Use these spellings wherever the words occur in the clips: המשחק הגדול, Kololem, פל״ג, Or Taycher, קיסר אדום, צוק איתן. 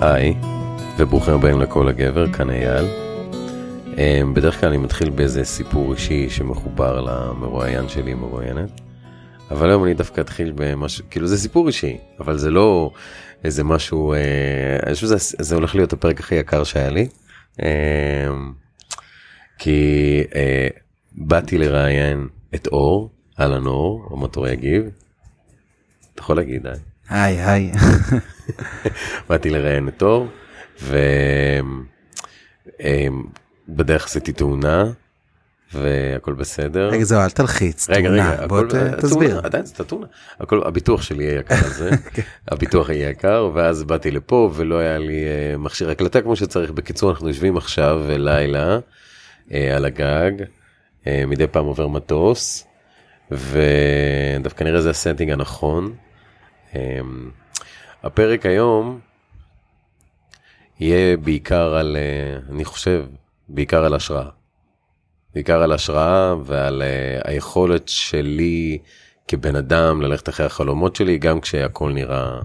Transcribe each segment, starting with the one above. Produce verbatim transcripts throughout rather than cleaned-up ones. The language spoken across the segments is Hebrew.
היי, וברוכים הבאים לכל הגבר, כאן אייל. בדרך כלל אני מתחיל באיזה סיפור אישי שמחובר למרואיין שלי, מרואיינת. אבל היום אני דווקא אתחיל במשהו, כאילו זה סיפור אישי, אבל זה לא איזה משהו, אני חושב שזה הולך להיות הפרק הכי יקר שהיה לי. כי באתי לראיין את אור, אלן אור, או מטורי יגיב. אתה יכול להגיד, היי. היי, היי. באתי לראיין את אור, ובדרך עשיתי תאונה, והכל בסדר. רגע, זהו, אל תלחיץ, תאונה, בוא תסביר. עדיין זה תאונה. הביטוח שלי יהיה יקר על זה, הביטוח יהיה יקר, ואז באתי לפה, ולא היה לי מכשיר הקלטה כמו שצריך. בקיצור, אנחנו יושבים עכשיו לילה על הגג, מדי פעם עובר מטוס, ודווקא נראה זה הסטינג הנכון. הפרק היום יהיה בעיקר על, אני חושב, בעיקר על השראה. בעיקר על השראה ועל היכולת שלי כבן אדם ללכת אחרי החלומות שלי, גם כשהכל נראה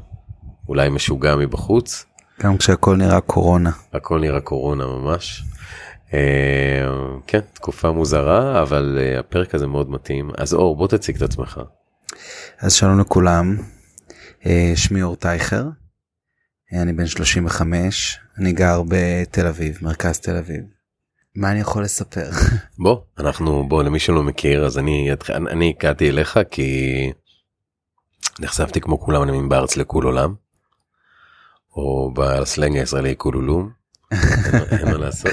אולי משוגע מבחוץ. גם כשהכל נראה קורונה. הכל נראה קורונה ממש. כן, תקופה מוזרה, אבל הפרק הזה מאוד מתאים. אז אור, בוא תציג את עצמך. אז שלום לכולם. שמי אור טייכר, אני בן שלושים וחמש, אני גר בתל אביב, מרכז תל אביב. מה אני יכול לספר? בוא, אנחנו, בוא, למי שלא מכיר, אז אני, אני הגעתי אליך כי נחשפתי כמו כולם ענמים בארץ לקולולם, או בסלנג הישראלי קולולום, אין מה לעשות.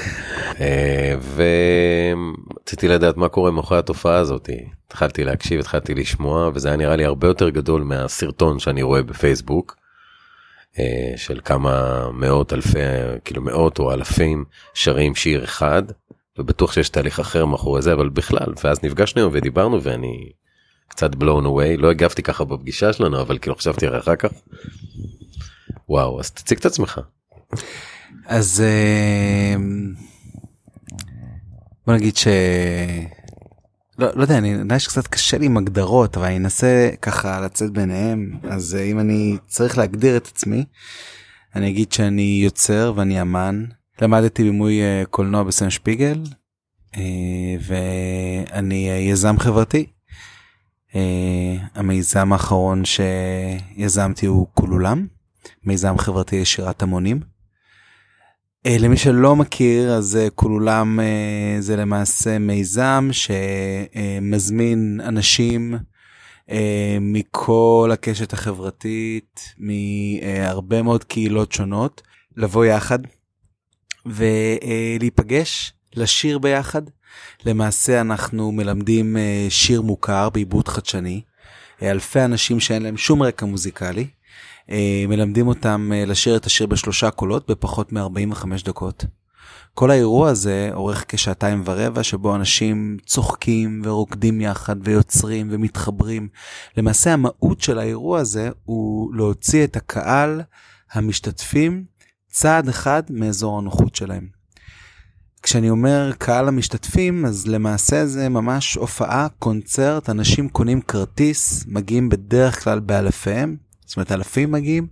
ורציתי לדעת מה קורה מאחורי התופעה הזאת. התחלתי להקשיב, התחלתי לשמוע, וזה היה נראה לי הרבה יותר גדול מהסרטון שאני רואה בפייסבוק, של כמה מאות אלפי, כאילו מאות או אלפים שרים שיר אחד, ובטוח שיש תהליך אחר מאחורי זה, אבל בכלל, ואז נפגשנו ודיברנו, ואני קצת blown away, לא הגבתי ככה בפגישה שלנו, אבל כאילו חשבתי הרי אחר כך. וואו, אז תציג את עצמך. אז בוא נגיד ש... לא, לא יודע, אני יודע שקצת קשה לי עם הגדרות, אבל אני אנסה ככה לצאת ביניהם. אז אם אני צריך להגדיר את עצמי, אני אגיד שאני יוצר ואני אמן. למדתי בימוי קולנוע בסן שפיגל, ואני יזם חברתי. המיזם האחרון שיזמתי הוא קולולם, מיזם חברתי ישירת המונים. למי שלא מכיר, אז כולולם זה למעשה מיזם שמזמין אנשים מכל הקשת החברתית, מהרבה מאוד קהילות שונות, לבוא יחד ולהיפגש, לשיר ביחד. למעשה אנחנו מלמדים שיר מוכר בעיבוד חדשני, אלפי אנשים שאין להם שום רקע מוזיקלי, מלמדים אותם לשיר את השיר בשלושה קולות בפחות מ-ארבעים וחמש דקות. כל האירוע הזה אורך כשעתיים ורבע, שבו אנשים צוחקים ורוקדים יחד ויוצרים ומתחברים. למעשה המהות של האירוע הזה הוא להוציא את הקהל המשתתפים צעד אחד מאזור הנוחות שלהם. כשאני אומר קהל המשתתפים, אז למעשה זה ממש הופעה, קונצרט, אנשים קונים כרטיס, מגיעים בדרך כלל באלפיהם, זאת אומרת, אלפים מגיעים,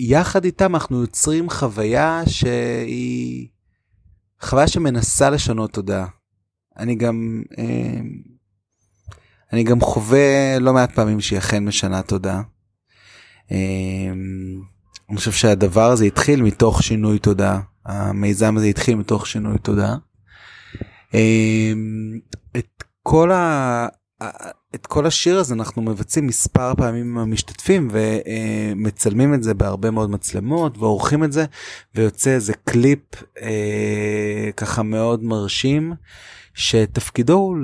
ויחד איתם אנחנו יוצרים חוויה שהיא חוויה שמנסה לשנות תודעה. אני גם, אני גם חווה לא מעט פעמים שהיא אכן משנה תודעה. אני חושב שהדבר הזה התחיל מתוך שינוי תודעה. המיזם הזה התחיל מתוך שינוי תודעה. את כל ה... את כל השיר הזה אנחנו מבצעים מספר פעמים המשתתפים, ומצלמים את זה בהרבה מאוד מצלמות, ועורכים את זה, ויוצא איזה קליפ ככה מאוד מרשים, שתפקידו הוא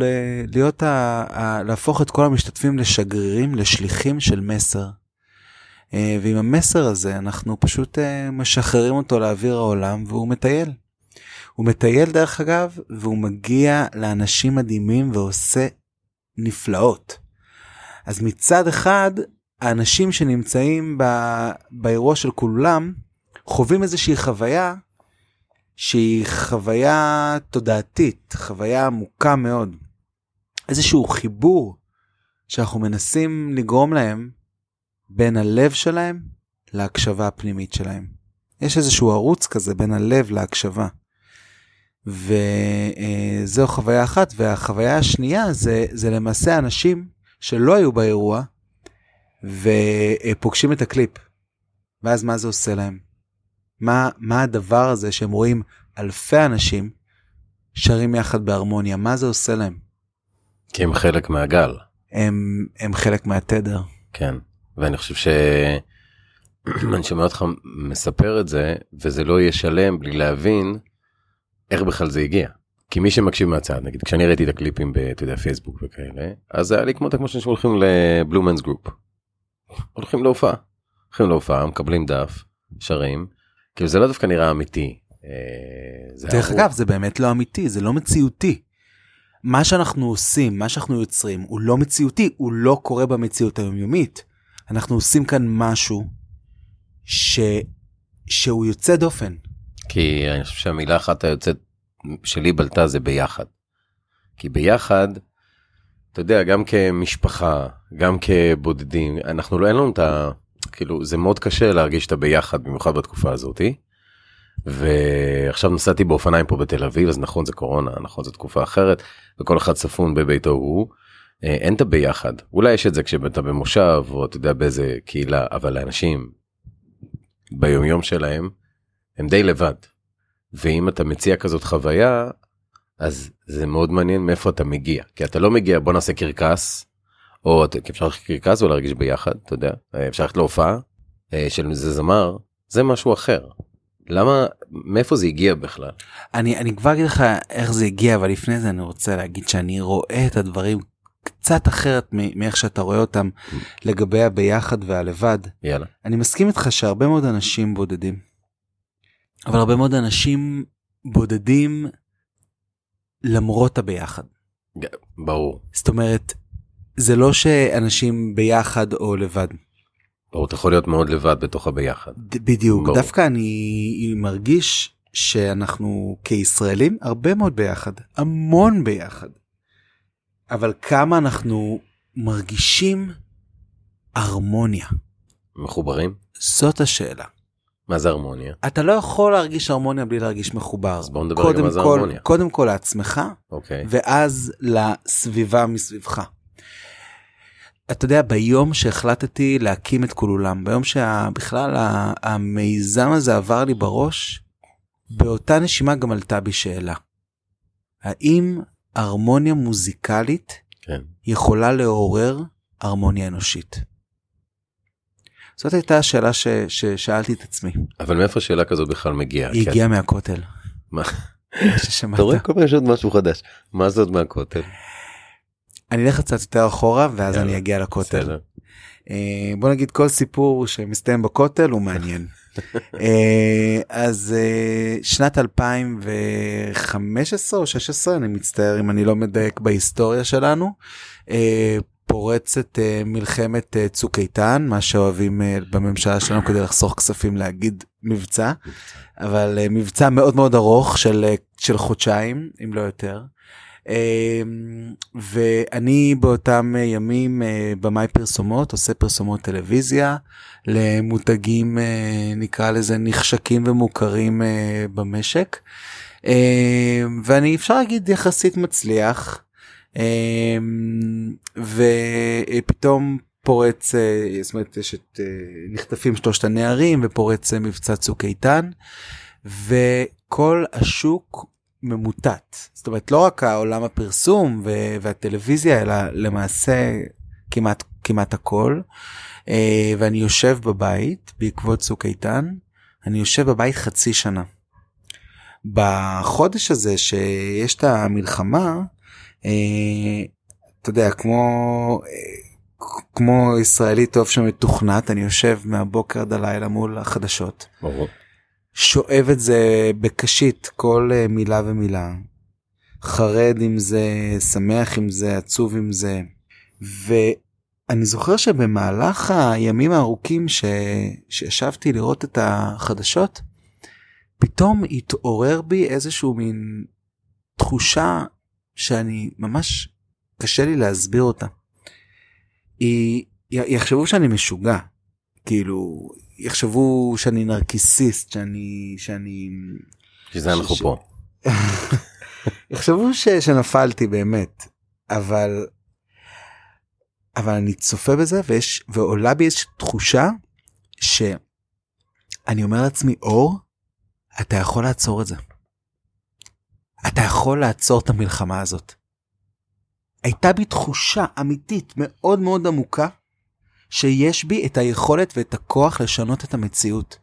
להיות, להפוך את כל המשתתפים לשגרירים, לשליחים של מסר. ועם המסר הזה אנחנו פשוט משחררים אותו לאוויר העולם, והוא מטייל. הוא מטייל דרך אגב, והוא מגיע לאנשים מדהימים ועושה נפלאות. אז מצד אחד, האנשים שנמצאים באירוע של כולם, חווים איזושהי חוויה שהיא חוויה תודעתית, חוויה עמוקה מאוד. איזשהו חיבור שאנחנו מנסים לגרום להם בין הלב שלהם להקשבה הפנימית שלהם. יש איזשהו ערוץ כזה בין הלב להקשבה. וזהו חוויה אחת, והחוויה השנייה זה, זה למעשה אנשים שלא היו באירוע ופוגשים את הקליפ. ואז מה זה עושה להם? מה, מה הדבר הזה שהם רואים אלפי אנשים שרים יחד בהרמוניה? מה זה עושה להם? כי הם חלק מהגל. הם, הם חלק מהתדר. כן, ואני חושב ש... אני שומע אותך מספר את זה, וזה לא יהיה שלם בלי להבין איך בכלל זה הגיע. כי מי שמקשיב מהצד, נגיד, כשאני ראיתי את הקליפים בפייסבוק וכאלה, אז זה היה לי כמו אותה כמו שאנחנו הולכים לבלומנס גרופ. הולכים להופעה. הולכים להופעה, מקבלים דף, שרים. כאילו זה לא דווקא נראה אמיתי. דרך אגב, זה באמת לא אמיתי, זה לא מציאותי. מה שאנחנו עושים, מה שאנחנו יוצרים, הוא לא מציאותי, הוא לא קורה במציאות היומיומית. אנחנו עושים כאן משהו ש... שהוא יוצא דופן. כי אני חושב שהמילה אחת היוצאת שלי בלטה זה ביחד. כי ביחד, אתה יודע, גם כמשפחה, גם כבודדים, אנחנו לא, אין לנו את ה... כאילו, זה מאוד קשה להרגיש את הביחד, במיוחד בתקופה הזאת. ועכשיו נסעתי באופניים פה בתל אביב, אז נכון זה קורונה, נכון זה תקופה אחרת, וכל אחד ספון בביתו הוא, אין את הביחד. אולי יש את זה כשאתה במושב, או אתה יודע באיזה קהילה, אבל האנשים ביומיום שלהם, הם די לבד. ואם אתה מציע כזאת חוויה, אז זה מאוד מעניין מאיפה אתה מגיע. כי אתה לא מגיע, בוא נעשה קרקס, או אפשר קרקס או להרגיש ביחד, אתה יודע, אפשר ללכת להופעה של זה זמר, זה משהו אחר. למה, מאיפה זה הגיע בכלל? אני, אני כבר אגיד לך איך זה הגיע, אבל לפני זה אני רוצה להגיד שאני רואה את הדברים קצת אחרת מאיך שאתה רואה אותם לגבי הביחד והלבד. יאללה. אני מסכים איתך שהרבה מאוד אנשים בודדים, אבל הרבה מאוד אנשים בודדים למרות הביחד. ברור. זאת אומרת, זה לא שאנשים ביחד או לבד. ברור, אתה יכול להיות מאוד לבד בתוך הביחד. בדיוק, ברור. דווקא אני מרגיש שאנחנו כישראלים הרבה מאוד ביחד, המון ביחד. אבל כמה אנחנו מרגישים הרמוניה. מחוברים? זאת השאלה. מה זה הרמוניה? אתה לא יכול להרגיש הרמוניה בלי להרגיש מחובר. אז בואו נדבר גם מה זה הרמוניה. קודם כל לעצמך, אוקיי. ואז לסביבה מסביבך. אתה יודע, ביום שהחלטתי להקים את קולולם, ביום שבכלל המיזם הזה עבר לי בראש, באותה נשימה גם עלתה בי שאלה. האם הרמוניה מוזיקלית כן. יכולה לעורר הרמוניה אנושית? זאת הייתה השאלה ש, ששאלתי את עצמי. אבל מאיפה שאלה כזאת בכלל מגיעה? היא הגיעה מהכותל. מה? ששמעת. אתה רואה כל פעם יש עוד משהו חדש. מה זאת מהכותל? אני אלך קצת יותר אחורה, ואז אני אגיע לכותל. בוא נגיד, כל סיפור שמסתיים בכותל הוא מעניין. אז שנת אלפיים וחמש עשרה או שש עשרה, אני מצטער אם אני לא מדייק בהיסטוריה שלנו, פורצת מלחמת צוק איתן, מה שאוהבים בממשלה שלנו כדי לחסוך כספים להגיד מבצע, אבל מבצע מאוד מאוד ארוך של חודשיים, אם לא יותר. ואני באותם ימים במאי פרסומות, עושה פרסומות טלוויזיה למותגים נקרא לזה נחשקים ומוכרים במשק, ואני אפשר להגיד יחסית מצליח, ופתאום פורץ, זאת אומרת יש את נחטפים שלושת הנערים ופורץ מבצע צוק איתן, וכל השוק ממוטט. זאת אומרת, לא רק העולם הפרסום והטלוויזיה, אלא למעשה כמעט, כמעט הכל. ואני יושב בבית, בעקבות צוק איתן, אני יושב בבית חצי שנה. בחודש הזה שיש את המלחמה, אתה יודע, כמו, כמו ישראלי טוב שמתוכנת, אני יושב מהבוקר עד הלילה מול החדשות. ברור. שואב את זה בקשית, כל מילה ומילה, חרד עם זה, שמח עם זה, עצוב עם זה, אני זוכר שבמהלך הימים הארוכים ש... שישבתי לראות את החדשות, פתאום התעורר בי איזשהו מין תחושה שאני ממש קשה לי להסביר אותה. היא... יחשבו שאני משוגע, כאילו, יחשבו שאני נרקיסיסט, שאני... שאני... שזה אנחנו ש... פה. יחשבו ש... שנפלתי באמת, אבל... אבל אני צופה בזה, ויש, ועולה בי יש תחושה שאני אומר לעצמי, אור, אתה יכול לעצור את זה. אתה יכול לעצור את המלחמה הזאת. הייתה בי תחושה אמיתית מאוד מאוד עמוקה, שיש בי את היכולת ואת הכוח לשנות את המציאות.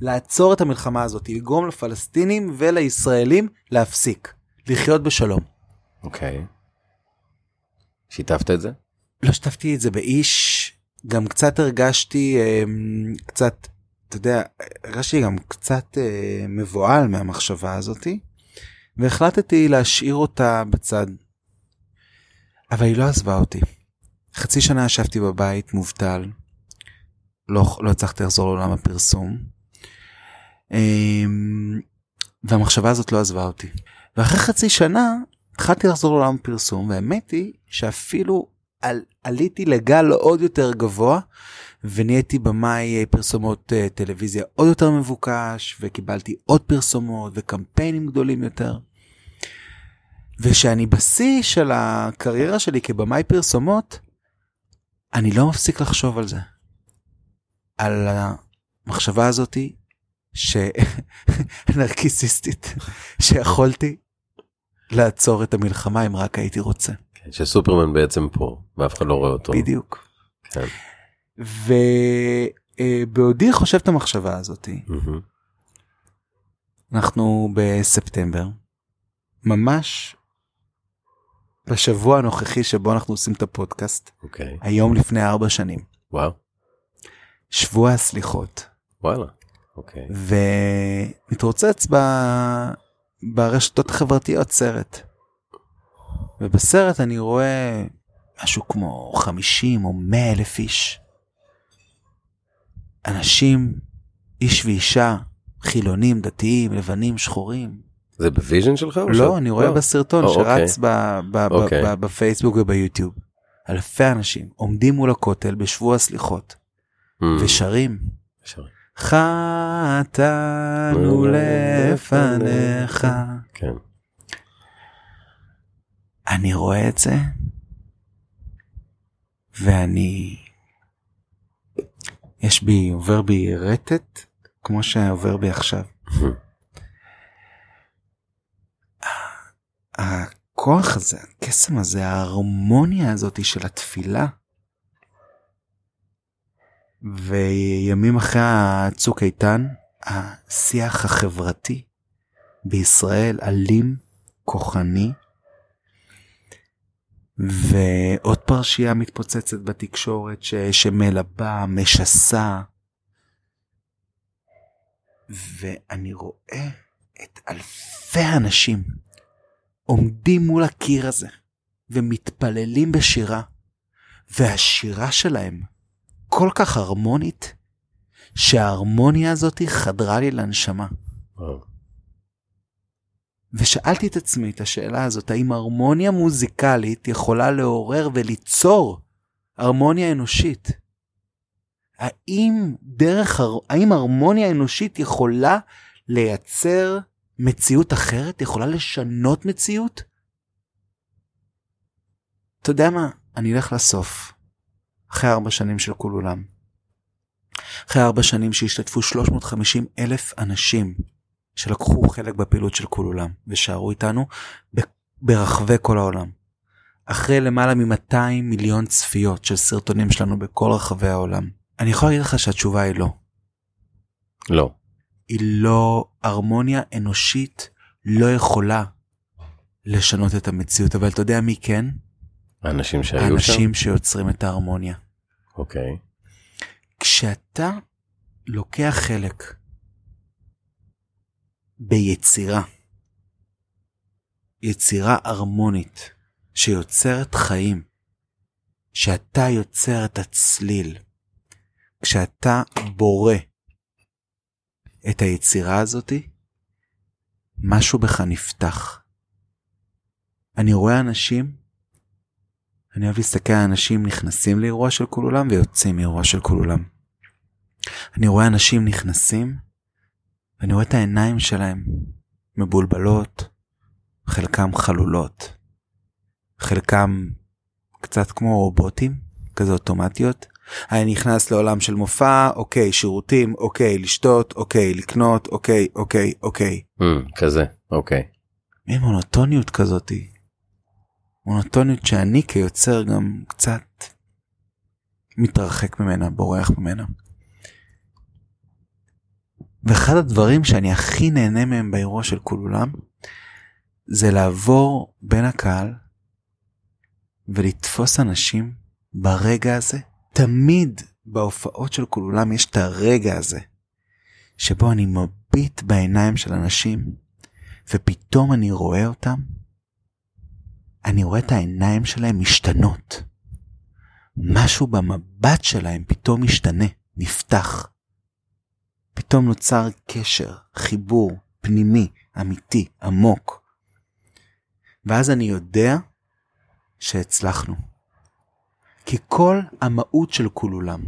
לעצור את המלחמה הזאת, לגרום לפלסטינים ולישראלים להפסיק, לחיות בשלום. אוקיי. Okay. שיתפת את זה? לא שתפתי את זה באיש, גם קצת הרגשתי, קצת, אתה יודע, הרגשתי גם קצת מבועל מהמחשבה הזאת, והחלטתי להשאיר אותה בצד. אבל היא לא עזבה אותי. חצי שנה ישבתי בבית, מובטל, לא, לא הצלחתי לחזור לעולם הפרסום, והמחשבה הזאת לא עזבה אותי. ואחרי חצי שנה, התחלתי לחזור לעולם הפרסום, והאמת היא שאפילו על, עליתי לגל עוד יותר גבוה, ונהייתי במאי פרסומות טלוויזיה עוד יותר מבוקש, וקיבלתי עוד פרסומות וקמפיינים גדולים יותר. ושאני בשיא של הקריירה שלי כבמאי פרסומות, אני לא מפסיק לחשוב על זה. על המחשבה הזאת, ש... נרקיסיסטית, שיכולתי לעצור את המלחמה אם רק הייתי רוצה. שסופרמן בעצם פה, ואף אחד לא רואה אותו. בדיוק. כן. ובעודי חושב את המחשבה הזאת, אנחנו בספטמבר, ממש בשבוע הנוכחי שבו אנחנו עושים את הפודקאסט, אוקיי. היום לפני ארבע שנים. וואו. שבוע הסליחות. וואלה, אוקיי. ומתרוצץ ב... ברשתות החברתיות סרט. ובסרט אני רואה משהו כמו חמישים או מאה אלף איש. אנשים, איש ואישה, חילונים, דתיים, לבנים, שחורים. זה בוויז'ן שלך? לא, אני רואה בסרטון שרץ בפייסבוק וביוטיוב. אלפי אנשים עומדים מול הכותל בשבוע הסליחות ושרים. חטאנו לפניך. כן. אני רואה את זה, ואני, יש בי, עובר בי רטט, כמו שעובר בי עכשיו. הכוח הזה, הקסם הזה, ההרמוניה הזאת של התפילה, וימים אחרי הצוק איתן, השיח החברתי בישראל, אלים, כוחני, ועוד פרשייה מתפוצצת בתקשורת ש... שמלבה, משסה, ואני רואה את אלפי האנשים עומדים מול הקיר הזה ומתפללים בשירה, והשירה שלהם כל כך הרמונית שההרמוניה הזאת חדרה לי לנשמה. ושאלתי את עצמי את השאלה הזאת, האם הרמוניה מוזיקלית יכולה לעורר וליצור הרמוניה אנושית? האם דרך, האם הרמוניה אנושית יכולה לייצר מציאות אחרת? יכולה לשנות מציאות? אתה יודע מה? אני אלך לסוף. אחרי ארבע שנים של קולולם. אחרי ארבע שנים שהשתתפו שלוש מאות וחמישים אלף אנשים. שלקחו חלק בפעילות של קולולם, ושארו איתנו ברחבי כל העולם. אחרי למעלה מ-מאתיים מיליון צפיות של סרטונים שלנו בכל רחבי העולם. אני יכול להגיד לך שהתשובה היא לא. לא. היא לא, הרמוניה אנושית לא יכולה לשנות את המציאות, אבל אתה יודע מי כן? האנשים שהיו שם? האנשים שיוצרים את ההרמוניה. אוקיי. כשאתה לוקח חלק... ביצירה, יצירה הרמונית שיוצרת חיים, שאתה יוצר את הצליל, כשאתה בורא את היצירה הזאת, משהו בך נפתח. אני רואה אנשים, אני אוהב להסתכל, אנשים נכנסים לאירוע של קולולם ויוצאים מאירוע של קולולם. אני רואה אנשים נכנסים, ואני רואה את העיניים שלהם מבולבלות, חלקם חלולות, חלקם קצת כמו רובוטים, כזה אוטומטיות. אני נכנס לעולם של מופע, אוקיי, שירותים, אוקיי, לשתות, אוקיי, לקנות, אוקיי, אוקיי, אוקיי. כזה, אוקיי. מין מונוטוניות כזאת, מונוטוניות שאני כיוצר גם קצת מתרחק ממנה, בורח ממנה. ואחד הדברים שאני הכי נהנה מהם באירוע של כולם, זה לעבור בין הקהל ולתפוס אנשים ברגע הזה. תמיד בהופעות של כולם יש את הרגע הזה, שבו אני מביט בעיניים של אנשים, ופתאום אני רואה אותם, אני רואה את העיניים שלהם משתנות. משהו במבט שלהם פתאום משתנה, נפתח. פתאום נוצר קשר, חיבור, פנימי, אמיתי, עמוק. ואז אני יודע שהצלחנו. כי כל המהות של כולם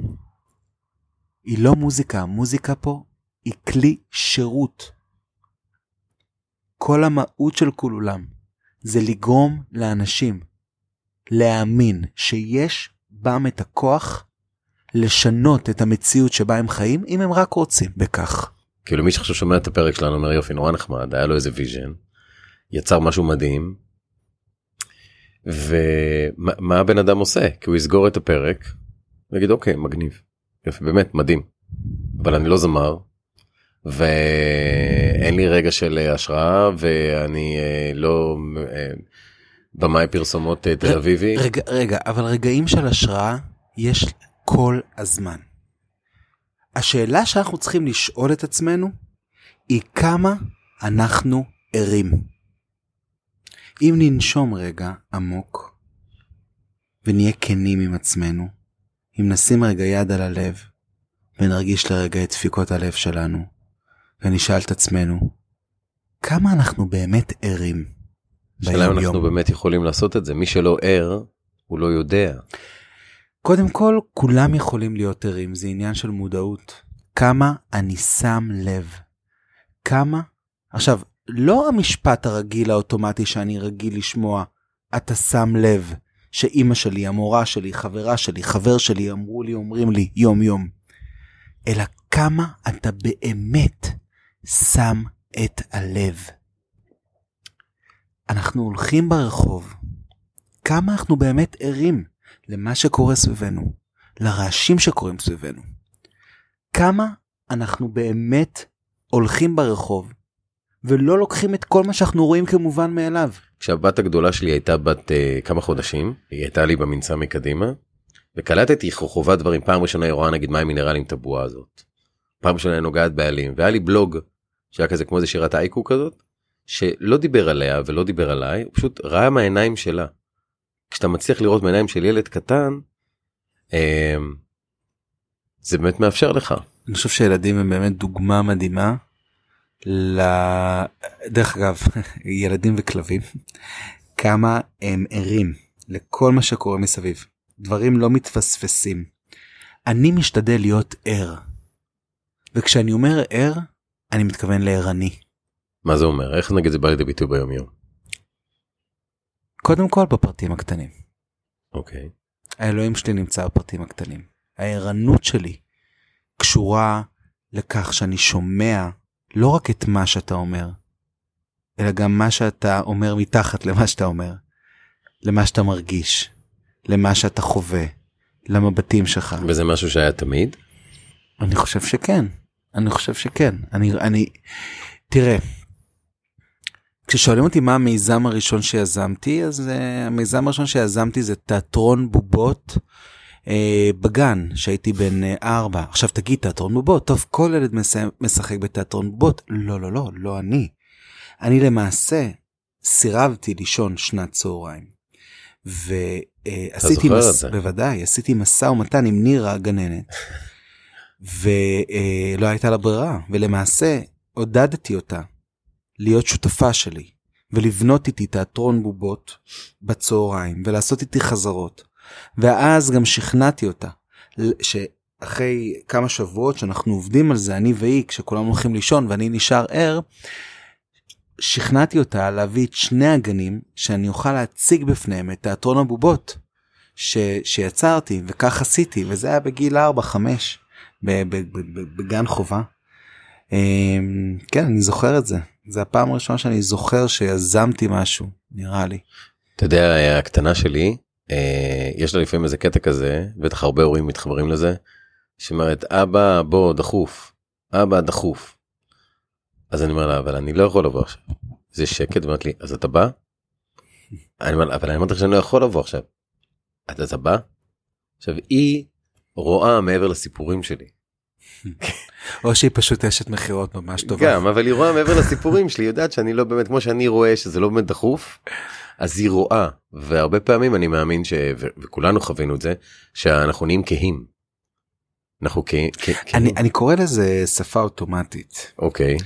היא לא מוזיקה. המוזיקה פה היא כלי שירות. כל המהות של כולם זה לגרום לאנשים להאמין שיש בהם את הכוח לשנות את המציאות שבה הם חיים, אם הם רק רוצים בכך. כאילו מי שחשוב שומע את הפרק שלנו אומר יופי, נורא נחמד, היה לו איזה ויז'ן, יצר משהו מדהים, ומה הבן אדם עושה? כי הוא יסגור את הפרק, ויגיד אוקיי, מגניב, יופי, באמת מדהים, אבל אני לא זמר, ואין לי רגע של השראה, ואני לא במאי פרסומות תל אביבי. רגע, רגע, אבל רגעים של השראה יש כל הזמן. השאלה שאנחנו צריכים לשאול את עצמנו, היא כמה אנחנו ערים. אם ננשום רגע עמוק, ונהיה כנים עם עצמנו, אם נשים רגע יד על הלב, ונרגיש לרגע את דפיקות הלב שלנו, ונשאל את עצמנו, כמה אנחנו באמת ערים ביום יום? אנחנו באמת יכולים לעשות את זה. מי שלא ער, הוא לא יודע. קודם כל, כולם יכולים להיות ערים. זה עניין של מודעות. כמה אני שם לב. כמה? עכשיו, לא המשפט הרגיל האוטומטי שאני רגיל לשמוע, אתה שם לב שאמא שלי, המורה שלי, חברה שלי, חבר שלי, אמרו לי, אומרים לי, יום יום. אלא כמה אתה באמת שם את הלב. אנחנו הולכים ברחוב, כמה אנחנו באמת ערים למה שקורה סביבנו, לרעשים שקורים סביבנו. כמה אנחנו באמת הולכים ברחוב, ולא לוקחים את כל מה שאנחנו רואים כמובן מאליו. כשהבת הגדולה שלי הייתה בת uh, כמה חודשים, היא הייתה לי במנסה מקדימה, וקלטתי חובת דברים. פעם ראשונה רואה נגיד מים מינרלים את הבועה הזאת. פעם ראשונה נוגעת בעלים. והיה לי בלוג שהיה כזה כמו איזה שירת אייקו כזאת, שלא דיבר עליה ולא דיבר עליי, הוא פשוט ראה מהעיניים שלה. כשאתה מצליח לראות מעיניים של ילד קטן, אה, זה באמת מאפשר לך. אני חושב שילדים הם באמת דוגמה מדהימה, ל... דרך אגב, ילדים וכלבים, כמה הם ערים לכל מה שקורה מסביב. דברים לא מתפספסים. אני משתדל להיות ער. וכשאני אומר ער, אני מתכוון לערני. מה זה אומר? איך נגיד זה בא לידי ביטוי ביום יום? קודם כל בפרטים הקטנים. אוקיי. האלוהים שלי נמצא בפרטים הקטנים. הערנות שלי קשורה לכך שאני שומע לא רק את מה שאתה אומר, אלא גם מה שאתה אומר מתחת למה שאתה אומר, למה שאתה מרגיש, למה שאתה חווה, למבטים שלך. וזה משהו שהיה תמיד? אני חושב שכן. אני חושב שכן. אני, אני... תראה, כששואלים אותי מה המיזם הראשון שיזמתי, אז uh, המיזם הראשון שיזמתי זה תיאטרון בובות uh, בגן, שהייתי בן uh, ארבע. עכשיו תגיד תיאטרון בובות, טוב, כל ילד משחק בתיאטרון בובות. לא, לא, לא, לא אני. אני למעשה סירבתי לישון שנת צהריים. ועשיתי, בוודאי, עשיתי מסע ומתן עם נירה הגננת, ולא הייתה לה ברירה, ולמעשה עודדתי אותה להיות שותפה שלי, ולבנות איתי תיאטרון בובות בצהריים, ולעשות איתי חזרות, ואז גם שכנעתי אותה, שאחרי כמה שבועות שאנחנו עובדים על זה, אני והיא, כשכולם הולכים לישון ואני נשאר ער, שכנעתי אותה להביא את שני הגנים שאני אוכל להציג בפניהם את תיאטרון הבובות ש... שיצרתי, וכך עשיתי, וזה היה בגיל ארבע חמש בגן חובה. כן, אני זוכר את זה. זה הפעם הראשונה שאני זוכר שיזמתי משהו, נראה לי. אתה יודע, הקטנה שלי, יש לה לפעמים איזה קטע כזה, בטח הרבה הורים מתחברים לזה, שאומרת, אבא, בוא, דחוף, אבא, דחוף. אז אני אומר לה, אבל אני לא יכול לבוא עכשיו. זה שקט, ואומרת לי, אז אתה בא? אני אומר לה, אבל אני אומר לך שאני לא יכול לבוא עכשיו. אז אתה בא? עכשיו, היא רואה מעבר לסיפורים שלי. או שהיא פשוט אשת מחירות ממש טובה. גם, אבל היא רואה מעבר לסיפורים שלי, יודעת שאני לא באמת, כמו שאני רואה שזה לא באמת דחוף, אז היא רואה, והרבה פעמים אני מאמין, ש... ו... וכולנו חווינו את זה, שאנחנו נהיים כהים. אנחנו כ... כ... אני, אני קורא לזה שפה אוטומטית. אוקיי. Okay.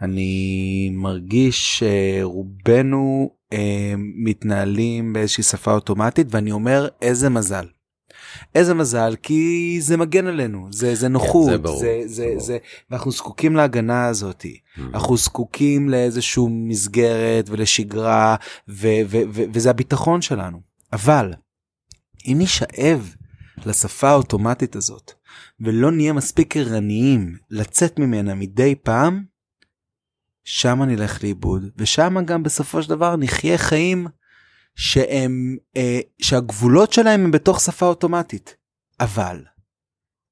אני מרגיש שרובנו אה, מתנהלים באיזושהי שפה אוטומטית, ואני אומר איזה מזל. איזה מזל, כי זה מגן עלינו, זה, זה נוחות, זה ברור, זה, זה, ברור. זה, ואנחנו זקוקים להגנה הזאת, mm-hmm. אנחנו זקוקים לאיזשהו מסגרת ולשגרה, ו, ו, ו, וזה הביטחון שלנו. אבל אם נשאב לשפה האוטומטית הזאת, ולא נהיה מספיק ערניים לצאת ממנה מדי פעם, שם נלך לאיבוד, ושם גם בסופו של דבר נחיה חיים שהם, אה, שהגבולות שלהם הם בתוך שפה אוטומטית. אבל,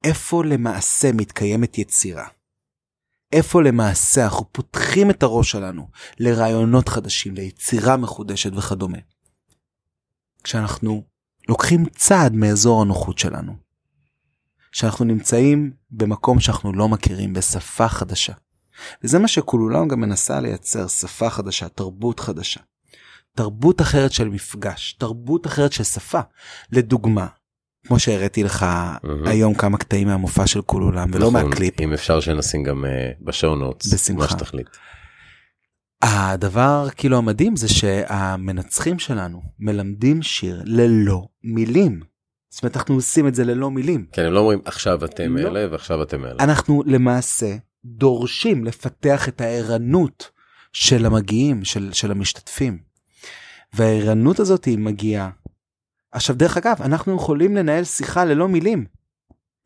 איפה למעשה מתקיימת יצירה? איפה למעשה אנחנו פותחים את הראש שלנו לרעיונות חדשים, ליצירה מחודשת וכדומה? כשאנחנו לוקחים צעד מאזור הנוחות שלנו, כשאנחנו נמצאים במקום שאנחנו לא מכירים, בשפה חדשה. וזה מה שכולולם גם מנסה לייצר, שפה חדשה, תרבות חדשה, תרבות אחרת של מפגש, תרבות אחרת של שפה. לדוגמה, כמו שהראיתי לך היום כמה קטעים מהמופע של כולולם, ולא מהקליפ. אם אפשר שנשים גם בשעונות, מה שתחליט. הדבר כאילו המדהים זה שהמנצחים שלנו מלמדים שיר ללא מילים. זאת אומרת, אנחנו עושים את זה ללא מילים. כן, הם לא אומרים, עכשיו אתם אלה, ועכשיו אתם אלה. אנחנו למעשה דורשים לפתח את הערנות של המגיעים, של, של המשתתפים. והערנות הזאת היא מגיעה. עכשיו, דרך אגב, אנחנו יכולים לנהל שיחה ללא מילים.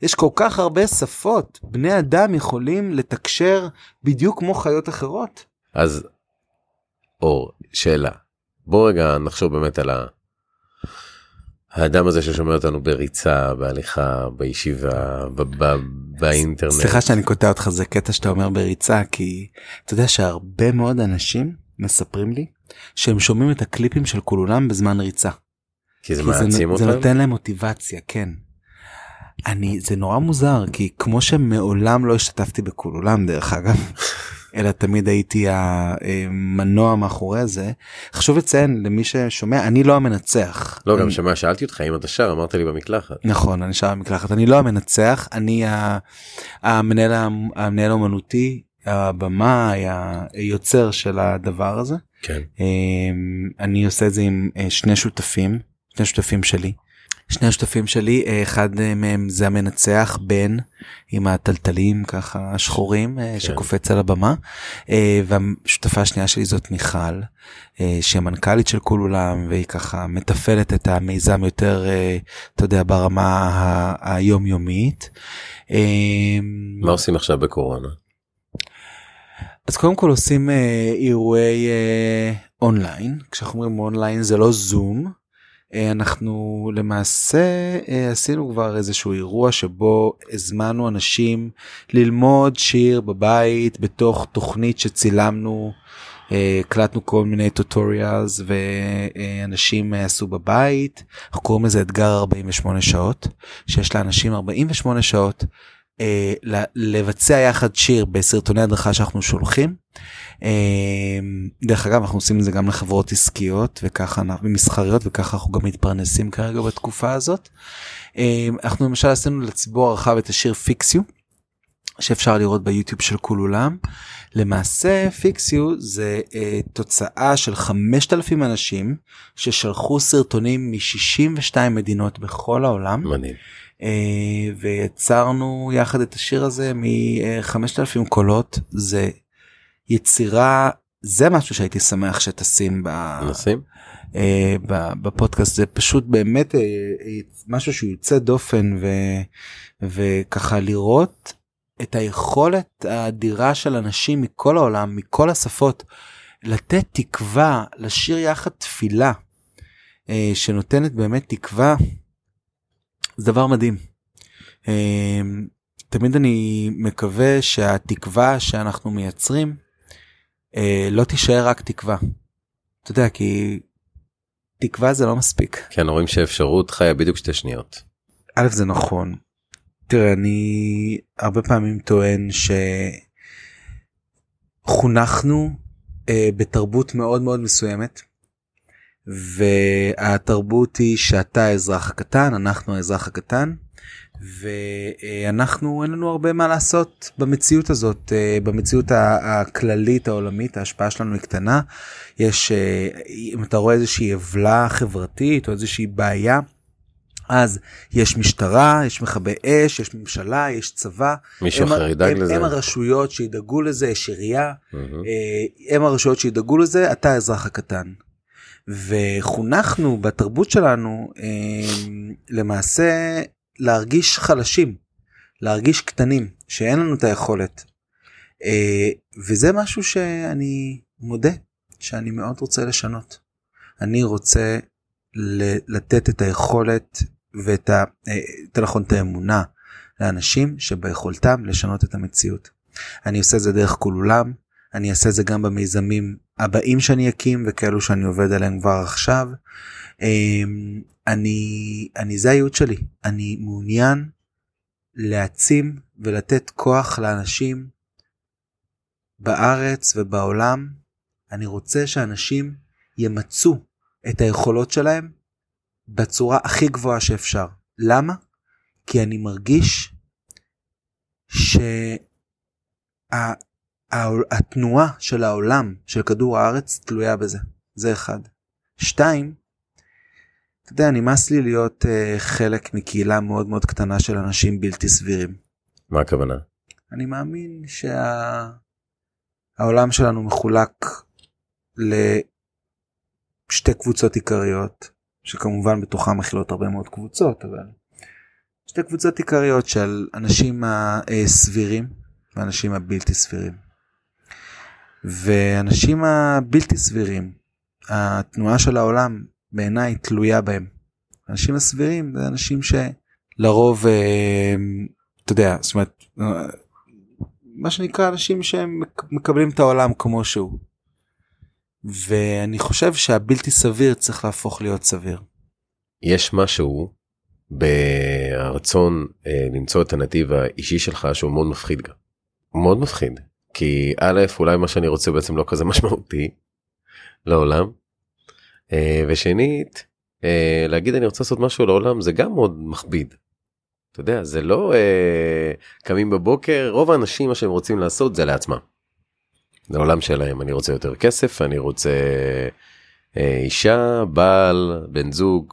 יש כל כך הרבה שפות. בני אדם יכולים לתקשר בדיוק כמו חיות אחרות. אז, אור, שאלה. בוא רגע נחשוב באמת על ה... האדם הזה ששומע אותנו בריצה, בהליכה, בישיבה, באינטרנט. סליחה שאני קוטע אותך, זה קטע שאתה אומר בריצה, כי אתה יודע שהרבה מאוד אנשים מספרים לי שהם שומעים את הקליפים של כולולם בזמן ריצה. כי זה מעצים אותם? זה נותן להם מוטיבציה, כן. זה נורא מוזר, כי כמו שמעולם לא השתתפתי בכולולם, דרך אגב, אלא תמיד הייתי המנוע מאחורי זה. חשוב לציין למי ששומע, אני לא המנצח. לא, גם שמה שאלתי אותך, אם אתה שר, אמרת לי במקלחת. נכון, אני שר במקלחת. אני לא המנצח, אני המנהל האומנותי, הבמה, היוצר של הדבר הזה. כן. אני עושה את זה עם שני שותפים, שני שותפים שלי. שני השותפים שלי, אחד מהם זה המנצח, בן, עם הטלטלים ככה השחורים, כן. שקופץ על הבמה, והשותפה השנייה שלי זאת מיכל, שמנכ"לית של כולולם, והיא ככה מטפלת את המיזם יותר, אתה יודע, ברמה ה- היומיומית. מה עושים עכשיו בקורונה? אז קודם כל עושים אירועי אונליין, כשאנחנו אומרים אונליין זה לא זום, אנחנו למעשה עשינו כבר איזשהו אירוע שבו הזמנו אנשים ללמוד שיר בבית בתוך תוכנית שצילמנו, קלטנו כל מיני טוטוריאלס ואנשים עשו בבית. אנחנו קוראים לזה אתגר ארבעים ושמונה שעות, שיש לאנשים ארבעים ושמונה שעות לבצע יחד שיר בסרטוני הדרכה שאנחנו שולחים. דרך אגב, אנחנו עושים את זה גם לחברות עסקיות וככה, ומסחריות, וככה אנחנו גם מתפרנסים כרגע בתקופה הזאת. אנחנו למשל עשינו לציבור הרחב את השיר פיקסיו, שאפשר לראות ביוטיוב של קולולם. למעשה פיקסיו זה אה, תוצאה של חמשת אלפים אנשים ששלחו סרטונים מ-שישים ושתיים מדינות בכל העולם. אה, ויצרנו יחד את השיר הזה מ-חמשת אלפים קולות. זה יצירה, זה משהו שהייתי שמח שתשים ב- אה, ב- בפודקאסט. זה פשוט באמת אה, אה, משהו שהוא יוצא דופן ו- וככה לראות את היכולת האדירה של אנשים מכל העולם, מכל השפות, לתת תקווה, לשיר יחד תפילה, אה, שנותנת באמת תקווה, זה דבר מדהים. אה, תמיד אני מקווה שהתקווה שאנחנו מייצרים, אה, לא תישאר רק תקווה. אתה יודע, כי תקווה זה לא מספיק. כן, אומרים שאפשרות חיה בדיוק שתי שניות. א', זה נכון. תראה, אני הרבה פעמים טוען שחונכנו אה, בתרבות מאוד מאוד מסוימת, והתרבות היא שאתה האזרח הקטן, אנחנו האזרח הקטן, ואנחנו, אין לנו הרבה מה לעשות במציאות הזאת, אה, במציאות הכללית העולמית, ההשפעה שלנו היא קטנה, יש, אה, אם אתה רואה איזושהי עבלה חברתית או איזושהי בעיה, אז יש משטרה, יש מכבי אש, יש ממשלה, יש צבא. מישהו אחר ידאג לזה. הם הרשויות שידאגו לזה, יש עירייה. הם הרשויות שידאגו לזה, אתה האזרח הקטן. וחונכנו בתרבות שלנו למעשה להרגיש חלשים, להרגיש קטנים, שאין לנו את היכולת. וזה משהו שאני מודה, שאני מאוד רוצה לשנות. אני רוצה לתת את היכולת ואת ה, תלכון, את האמונה לאנשים שביכולתם לשנות את המציאות. אני עושה את זה דרך כולם, אני אעשה את זה גם במיזמים הבאים שאני אקים וכאלו שאני עובד עליהם כבר עכשיו. אני, אני, זה הייעוד שלי. אני מעוניין להעצים ולתת כוח לאנשים בארץ ובעולם. אני רוצה שאנשים ימצאו את היכולות שלהם בצורה הכי גבוהה שאפשר. למה? כי אני מרגיש שהתנועה של העולם, של כדור הארץ, תלויה בזה. זה אחד. שתיים, אתה יודע, נמאס לי להיות uh, חלק מקהילה מאוד מאוד קטנה של אנשים בלתי סבירים. מה הכוונה? אני מאמין שהעולם שה... שלנו מחולק ל... שתי קבוצות עיקריות, שכמובן בתוכה מכילות הרבה מאוד קבוצות, אבל שתי קבוצות עיקריות של אנשים הסבירים ואנשים הבלתי סבירים. ואנשים הבלתי סבירים, התנועה של העולם בעיניי תלויה בהם. אנשים הסבירים זה אנשים שלרוב, אתה יודע, זאת אומרת, מה שנקרא אנשים שהם מקבלים את העולם כמו שהוא. ואני חושב שהבלתי סביר צריך להפוך להיות סביר. יש משהו ברצון למצוא את הנתיב האישי שלך שהוא מאוד מפחיד גם. הוא מאוד מפחיד, כי א', אולי מה שאני רוצה בעצם לא כזה משמעותי לעולם, ושנית, להגיד אני רוצה לעשות משהו לעולם זה גם מאוד מכביד. אתה יודע, זה לא קמים בבוקר, רוב האנשים מה שהם רוצים לעשות זה לעצמם. לעולם שלהם, אני רוצה יותר כסף, אני רוצה אישה, בעל, בן זוג,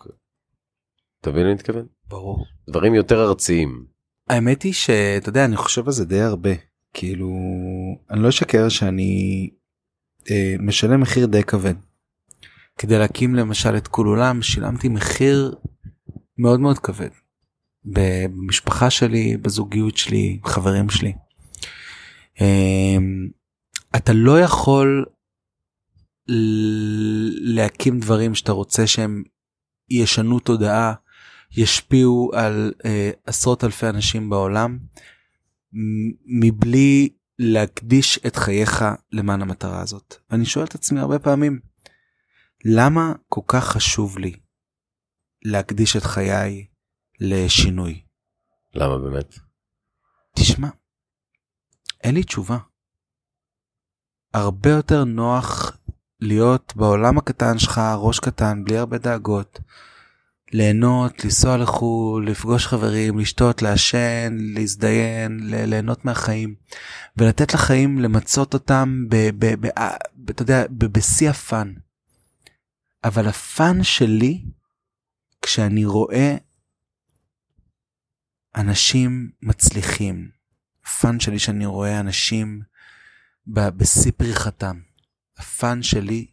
תבין, אני מתכוון? ברור. דברים יותר ארציים. האמת היא שאתה יודע, אני חושב על זה די הרבה, כאילו, אני לא אשקר שאני אה, משלם מחיר די כבד. כדי להקים למשל את כולולם, שילמתי מחיר מאוד מאוד כבד, במשפחה שלי, בזוגיות שלי, בחברים שלי. אה, אתה לא יכול להקים דברים שאתה רוצה שהם ישנו תודעה, ישפיעו על אה, עשרות אלפי אנשים בעולם, מבלי להקדיש את חייך למען המטרה הזאת. אני שואל את עצמי הרבה פעמים, למה כל כך חשוב לי להקדיש את חיי לשינוי? למה באמת? תשמע, אין לי תשובה. הרבה יותר נוח להיות בעולם הקטן שלך, ראש קטן, בלי הרבה דאגות. ליהנות, לנסוע לחול, לפגוש חברים, לשתות, לעשן, להזדיין, ליהנות מהחיים. ולתת לחיים למצות אותם, אתה יודע, בשיא הפן. אבל הפן שלי, כשאני רואה אנשים מצליחים, הפן שלי שאני רואה אנשים בשיא פריחתם, הפן שלי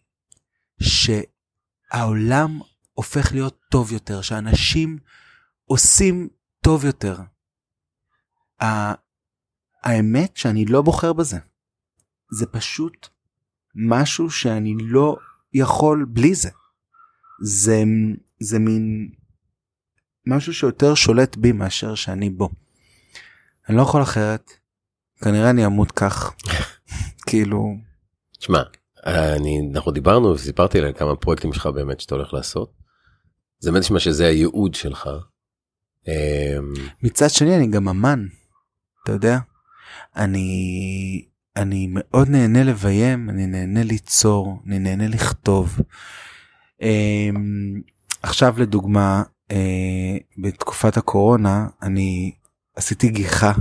שהעולם הופך להיות טוב יותר, שאנשים עושים טוב יותר. האמת שאני לא בוחר בזה. זה פשוט משהו שאני לא יכול בלי זה. זה, זה מין משהו שיותר שולט בי מאשר שאני בו. אני לא יכול אחרת. כנראה אני אמות כך. כאילו... תשמע, אנחנו דיברנו וסיפרתי להם כמה פרויקטים שלך באמת שאתה הולך לעשות. זה באמת שמה שזה הייעוד שלך. מצד שני אני גם אמן, אתה יודע? אני, אני מאוד נהנה לביים, אני נהנה ליצור, אני נהנה לכתוב. עכשיו לדוגמה, בתקופת הקורונה אני עשיתי גיחה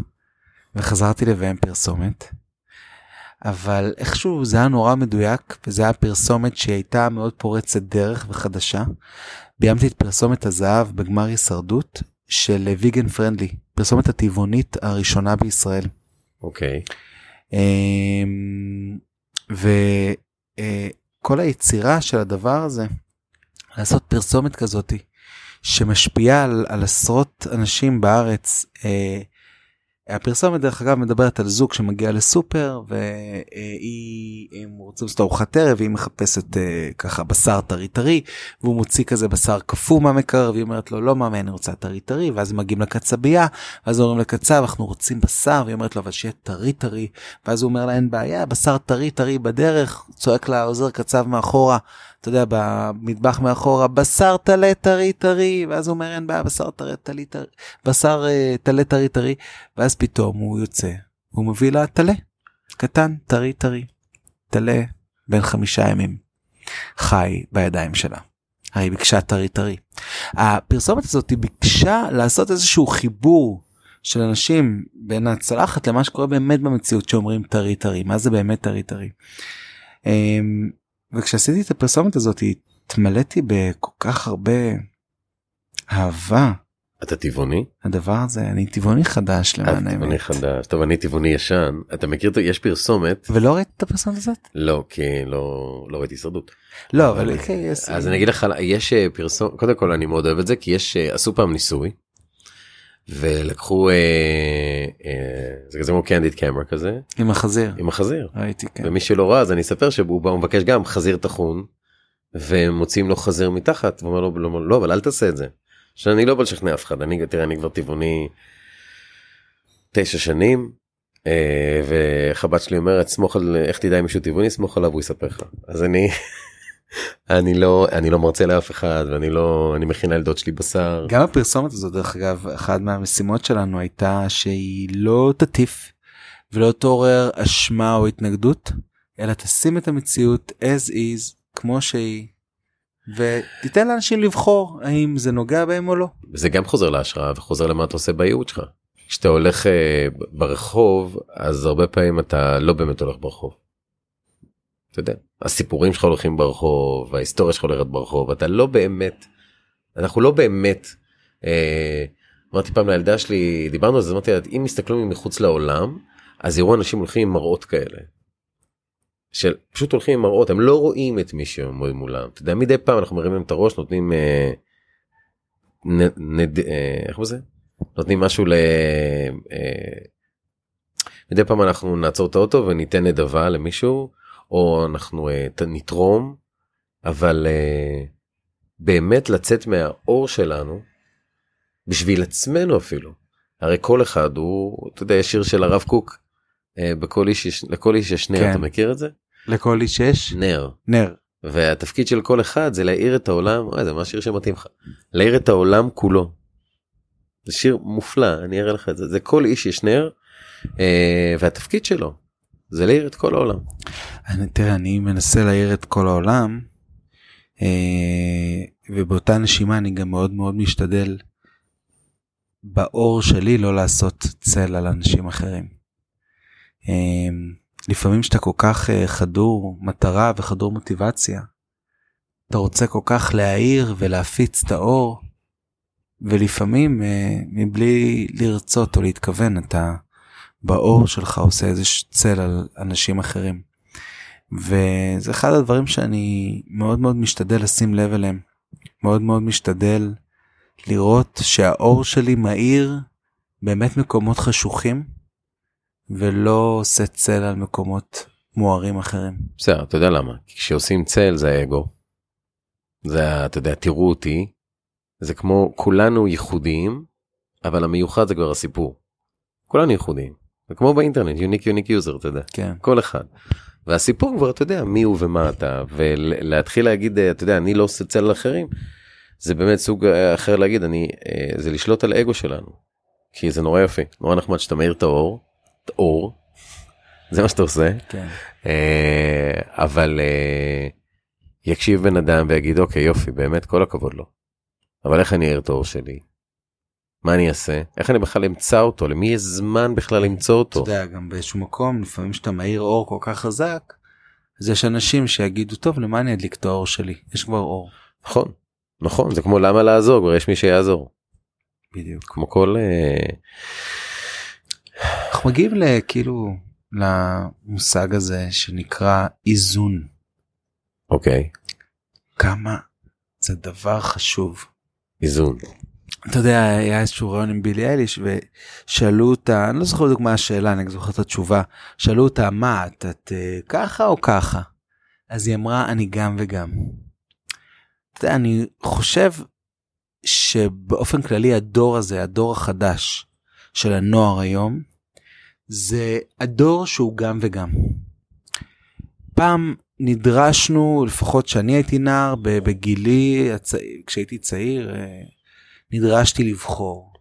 וחזרתי לביים פרסומת. אבל איכשהו זה היה נורא מדויק, וזה היה פרסומת שהייתה מאוד פורצת דרך וחדשה. ביימתי את פרסומת הזהב בגמר הישרדות של ויגן פרנדלי, פרסומת הטבעונית הראשונה בישראל. אוקיי. Okay. וכל היצירה של הדבר הזה, לעשות פרסומת כזאת, שמשפיעה על, על עשרות אנשים בארץ, הפרסומת דרך אגב מדברת על זוג שמגיע לסופר והיא רוצה לעשות ארוחת ערב והיא מחפשת ככה בשר טרי טרי והוא מוציא כזה בשר קפוא מהמקרר והיא אומרת לו לא מאמי אני רוצה טרי טרי ואז מגיעים לקצבייה ואז אומרים לקצב אנחנו רוצים בשר והיא אומרת לו אבל שיהיה טרי טרי ואז הוא אומר לה אין בעיה בשר טרי טרי בדרך צועק לה עוזר קצב מאחורה אתה יודע במטבח מאחורה בשר טלה טרי טרי ואז הוא אומר אין בעיה בשר טלה טרי טרי בשר טלה טרי טרי ואז פתאום הוא יוצא, הוא מביא לה תלה, קטן, טרי טרי, תלה בין חמישה ימים, חי בידיים שלה. הרי ביקשה טרי טרי. הפרסומת הזאת היא ביקשה לעשות איזשהו חיבור של אנשים בין הצלחת למה שקורה באמת במציאות שאומרים טרי טרי, מה זה באמת טרי טרי. וכשעשיתי את הפרסומת הזאת, התמלאתי בכל כך הרבה אהבה, אתה טבעוני? הדבר הזה, אני טבעוני חדש למען האמת. טבעוני חדש, טוב, אני טבעוני ישן. אתה מכיר, יש פרסומת. ולא ראית את הפרסומת הזאת? לא, כי לא ראיתי הישרדות. לא, אבל יש... אז אני אגיד לך, יש פרסומת, קודם כל אני מאוד אוהב את זה, כי יש, עשו פעם ניסוי, ולקחו, זה כזה כמו קנדיד קאמרה כזה. עם החזיר. עם החזיר. ראיתי, כן. ומי שלא ראה, אז אני אספר שהוא מבקש גם חזיר תחון, ומוצאים לו חזיר מתחת, ואומר לו, לא, אבל אל תעשה את זה. שאני לא בא לשכנע אף אחד, אני, תראה, אני כבר טבעוני תשע שנים, וחבת שלי אומרת, סמוך על, איך תדע אם מישהו טבעוני, סמוך עליו, הוא יספר לך. אז אני, אני לא, אני לא מרצה לאף אחד, ואני לא, אני מכינה לדוד שלי בשר. גם הפרסומת הזאת, דרך אגב, אחת מהמשימות שלנו הייתה שהיא לא תטיף, ולא תעורר אשמה או התנגדות, אלא תשים את המציאות as is, כמו שהיא, ותיתן לאנשים לבחור האם זה נוגע בהם או לא. זה גם חוזר להשראה וחוזר למה אתה עושה בייעוד שלך. כשאתה הולך ברחוב, אז הרבה פעמים אתה לא באמת הולך ברחוב. אתה יודע, הסיפורים שלך הולכים ברחוב, ההיסטוריה שלך הולכת ברחוב, אתה לא באמת, אנחנו לא באמת, אה, אמרתי פעם לילדה שלי, דיברנו על זה, אמרתי, אם מסתכלו מחוץ לעולם, אז יראו אנשים הולכים עם מראות כאלה. של פשוט הולכים עם מראות, הם לא רואים את מי שעומד מולם. אתה יודע, מדי פעם אנחנו מרימים את הראש, נותנים, אה, נ, נד, אה, איך בזה? נותנים משהו ל... אה, מדי פעם אנחנו נעצור את האוטו וניתן נדבה למישהו, או אנחנו אה, נתרום, אבל אה, באמת לצאת מהאור שלנו, בשביל עצמנו אפילו. הרי כל אחד הוא, אתה יודע, יש שיר של הרב קוק, בכל איש, לכל איש יש נר, כן. אתה מכיר את זה? לכל איש יש? נר. נר. והתפקיד של כל אחד זה להאיר את העולם, אוי, זה מה שיר שמתאים לך, להאיר את העולם כולו. זה שיר מופלא, אני אראה לך את זה, זה כל איש יש נר, והתפקיד שלו זה להעיר את כל העולם. תראה, אני מנסה להעיר את כל העולם, ובאותה נשימה אני גם מאוד מאוד משתדל באור שלי לא לעשות צל על אנשים אחרים. לפעמים שאתה כל כך חדור מטרה וחדור מוטיבציה, אתה רוצה כל כך להעיר ולהפיץ את האור, ולפעמים מבלי לרצות או להתכוון, אתה באור שלך עושה איזה צל על אנשים אחרים. וזה אחד הדברים שאני מאוד מאוד משתדל לשים לב אליהם, מאוד מאוד משתדל לראות שהאור שלי מאיר באמת מקומות חשוכים, ולא עושה צל על מקומות מוארים אחרים. בסדר, אתה יודע למה? כי כשעושים צל זה האגו. זה, אתה יודע, תראו אותי, זה כמו כולנו ייחודיים, אבל המיוחד זה כבר הסיפור. כולנו ייחודיים. זה כמו באינטרנט, יוניק יוניק יוזר, אתה יודע. כן. כל אחד. והסיפור כבר, אתה יודע, מי הוא ומה אתה, ולהתחיל להגיד, אתה יודע, אני לא עושה צל על אחרים, זה באמת סוג אחר להגיד, אני, זה לשלוט על האגו שלנו. כי זה נורא יפה. נורא נחמד שאתה מאיר את האור, את אור, זה מה שאתה עושה. כן. אבל יקשיב בן אדם ויגיד, אוקיי, יופי, באמת כל הכבוד לו. אבל איך אני אעיר את האור שלי? מה אני אעשה? איך אני בכלל אמצא אותו? למי יש זמן בכלל למצוא אותו? אתה יודע, גם באיזשהו מקום, לפעמים שאתה מאיר אור כל כך חזק, אז יש אנשים שיגידו, טוב, למה אני אדליק את האור שלי? יש כבר אור. נכון, נכון, זה כמו למה לעזור, כבר יש מי שיעזור. בדיוק. כמו כל... אנחנו מגיעים כאילו למושג הזה שנקרא איזון. אוקיי. כמה זה דבר חשוב. איזון. אתה יודע, היה איזשהו רעיון עם בילי אליש, ושאלו אותה, אני לא זוכר בדיוק מה השאלה, אני זוכר את התשובה, שאלו אותה, מה, את, את ככה או ככה? אז היא אמרה, אני גם וגם. אתה יודע, אני חושב שבאופן כללי הדור הזה, הדור החדש של הנוער היום, זה הדור שהוא גם וגם. פעם נדרשנו, לפחות שאני הייתי נער, בגילי, כשהייתי צעיר, נדרשתי לבחור.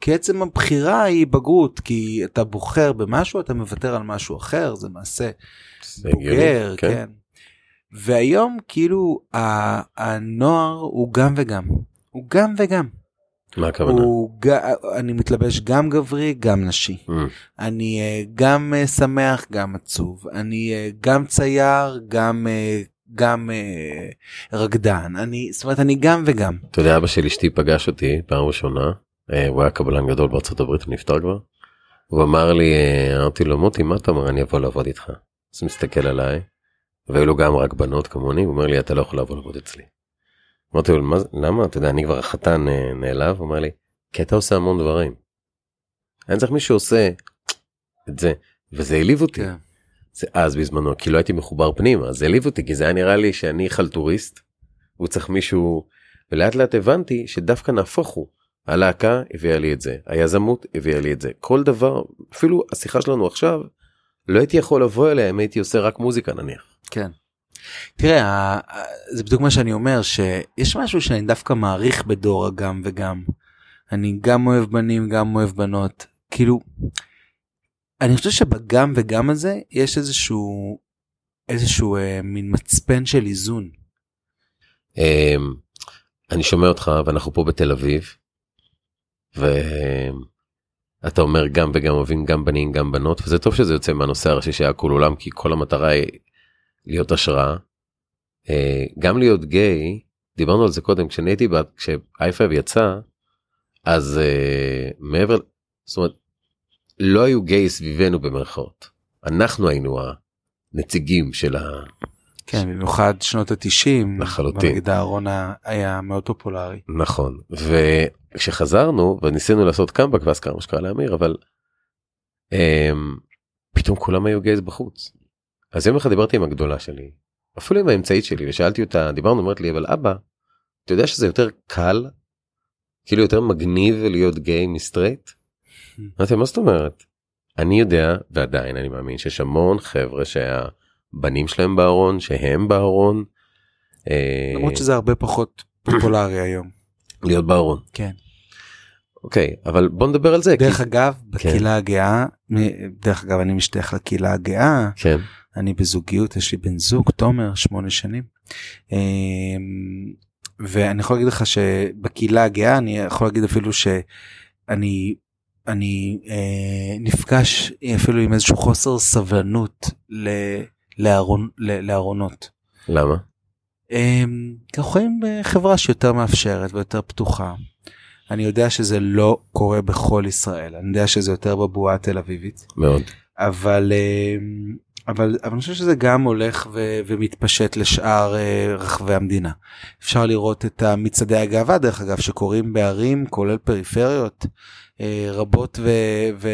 כי עצם הבחירה היא בגרות, כי אתה בוחר במשהו, אתה מוותר על משהו אחר, זה מעשה בוגר, כן. כן. והיום כאילו הנוער הוא גם וגם, הוא גם וגם. מה הכוונה? אני מתלבש גם גברי, גם נשי. Mm. אני גם שמח, גם עצוב. אני גם צייר, גם... גם רקדן, אני, זאת אומרת, אני גם וגם. אתה יודע, אבא של אשתי פגש אותי פעם ראשונה, הוא היה קבלן גדול בארצות הברית, הוא נפטר כבר, הוא אמר לי, אמרתי לו, מוטי, מה אתה אומר? אני אבוא לעבוד איתך. אז הוא מסתכל עליי, והיו לו גם רק בנות כמוני, הוא אומר לי, אתה לא יכול לעבוד לעבוד אצלי. אמרתי לו, למה? אתה יודע, אני כבר החתן נעלב, הוא אמר לי, כי אתה עושה המון דברים. אני צריך מי שעושה את זה, וזה העליב אותי. זה אז בזמנו, כי לא הייתי מחובר פנימה, אז זה העליב אותי, כי זה היה נראה לי שאני חלטוריסט, הוא צריך מישהו, ולאט לאט הבנתי שדווקא נהפוך הוא, הלהקה הביאה לי את זה, היזמות הביאה לי את זה, כל דבר, אפילו השיחה שלנו עכשיו, לא הייתי יכול לבוא אליה, אם הייתי עושה רק מוזיקה נניח. כן. תראה, זה בדיוק מה שאני אומר, שיש משהו שאני דווקא מעריך בדור הגם וגם, אני גם אוהב בנים, גם אוהב בנות, כאילו... אני חושב שבגם וגם הזה יש איזשהו, איזשהו אה, מין מצפן של איזון. אה, אני שומע אותך, ואנחנו פה בתל אביב, ואתה אומר גם וגם אוהבים, גם בנים, גם בנות, וזה טוב שזה יוצא מהנושא הראשי שהיה כולולם, כי כל המטרה היא להיות השראה. אה, גם להיות גיי, דיברנו על זה קודם, כשאני הייתי בת, כשאייפייב יצא, אז אה, מעבר, זאת אומרת, לא היו גיי סביבנו במרכאות. אנחנו היינו הנציגים של ה... כן, במיוחד שנות התשעים. לחלוטין. במגדה הרונה היה מאוד פופולרי. נכון. וכשחזרנו, וניסינו לעשות קאמבק, ואז קרה משקרה לאמיר, אבל אמ, פתאום כולם היו גייז בחוץ. אז יום אחד דיברתי עם הגדולה שלי, אפילו עם האמצעית שלי, ושאלתי אותה, דיברנו, אומרת לי, אבל אבא, אתה יודע שזה יותר קל, כאילו יותר מגניב להיות גיי מסטרייט? אמרתי, מה זאת אומרת? אני יודע, ועדיין אני מאמין, שיש המון חבר'ה שהבנים שלהם בארון, שהם בארון. למרות שזה הרבה פחות פופולרי היום. להיות בארון. כן. אוקיי, אבל בוא נדבר על זה. דרך אגב, בקהילה הגאה, דרך אגב, אני משתייך לקהילה הגאה, אני בזוגיות, יש לי בן זוג, תומר, שמונה שנים, ואני יכול להגיד לך שבקהילה הגאה, אני יכול להגיד אפילו שאני נפגש אפילו עם איזשהו חוסר סבלנות לארונות. למה? אנחנו חיים בחברה שיותר מאפשרת ויותר פתוחה. אני יודע שזה לא קורה בכל ישראל, אני יודע שזה יותר בבועה התל אביבית. מאוד. אבל, אבל, אבל אני חושב שזה גם הולך ו, ומתפשט לשאר רחבי המדינה. אפשר לראות את מצעדי הגאווה, דרך אגב, שקורים בערים, כולל פריפריות רבות ו, ו,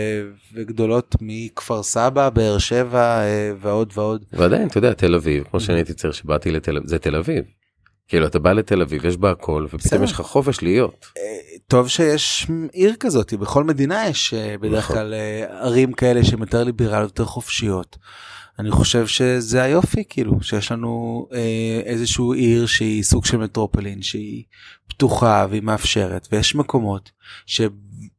וגדולות מכפר סבא, באר שבע ועוד ועוד. ועדיין, אתה יודע, תל אביב, כמו שאני הייתי צריך שבאתי לתל אביב, זה תל אביב. כאילו, אתה בא לתל אביב, יש בה הכל, ופתאום יש לך חופש להיות. טוב שיש עיר כזאת, בכל מדינה יש בדרך כלל ערים כאלה שהן יותר ליברליות, יותר חופשיות. אני חושב שזה היופי, כאילו, שיש לנו איזשהו עיר שהיא סוג של מטרופולין, שהיא פתוחה והיא מאפשרת, ויש מקומות ש...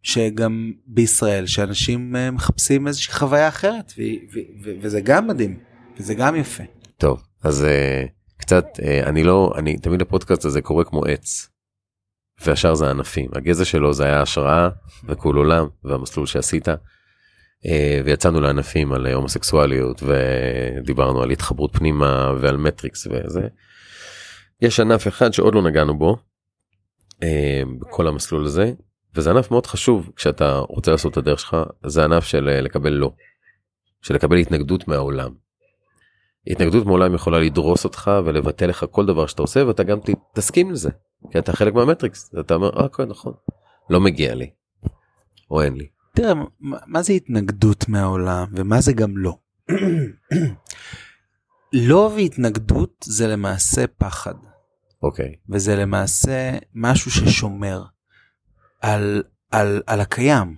שגם בישראל, שאנשים מחפשים איזושהי חוויה אחרת, ו... ו... ו... וזה גם מדהים, וזה גם יפה. טוב, אז... קצת, אני לא, אני, תמיד הפודקאסט הזה קורה כמו עץ, והשאר זה הענפים. הגזע שלו זה היה השראה, וקולולם, והמסלול שעשית, ויצאנו לענפים על הומוסקסואליות, ודיברנו על התחברות פנימה, ועל מטריקס וזה. יש ענף אחד שעוד לא נגענו בו, בכל המסלול הזה, וזה ענף מאוד חשוב, כשאתה רוצה לעשות את הדרך שלך, זה ענף של לקבל לא, של לקבל התנגדות מהעולם. התנגדות מעולם יכולה לדרוס אותך ולבטא לך כל דבר שאתה עושה, ואתה גם תסכים לזה, כי אתה חלק מהמטריקס, אתה אומר, אה, כן, נכון, לא מגיע לי, או אין לי. תראה, מה זה התנגדות מהעולם, ומה זה גם לא? לא והתנגדות זה למעשה פחד. אוקיי. וזה למעשה משהו ששומר על, על, על הקיים,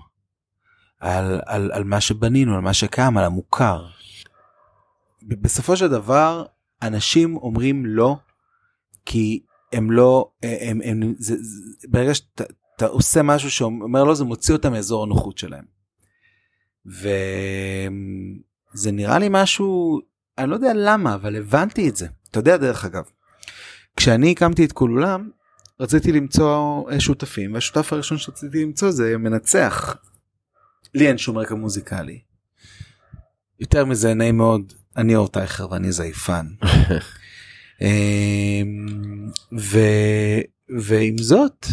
על, על, על מה שבנינו, על מה שקיים, על המוכר. בסופו של דבר, אנשים אומרים לא, כי הם לא, הם, הם, זה, זה, ברגע שאתה אתה עושה משהו שאומר לא, זה מוציא אותם מאזור הנוחות שלהם. וזה נראה לי משהו, אני לא יודע למה, אבל הבנתי את זה. אתה יודע, דרך אגב, כשאני הקמתי את כולם, רציתי למצוא שותפים, והשותף הראשון שרציתי למצוא זה מנצח. לי אין שום רקע מוזיקלי. יותר מזה, נעים מאוד, אני אור טייכר ואני זייפן. ועם זאת,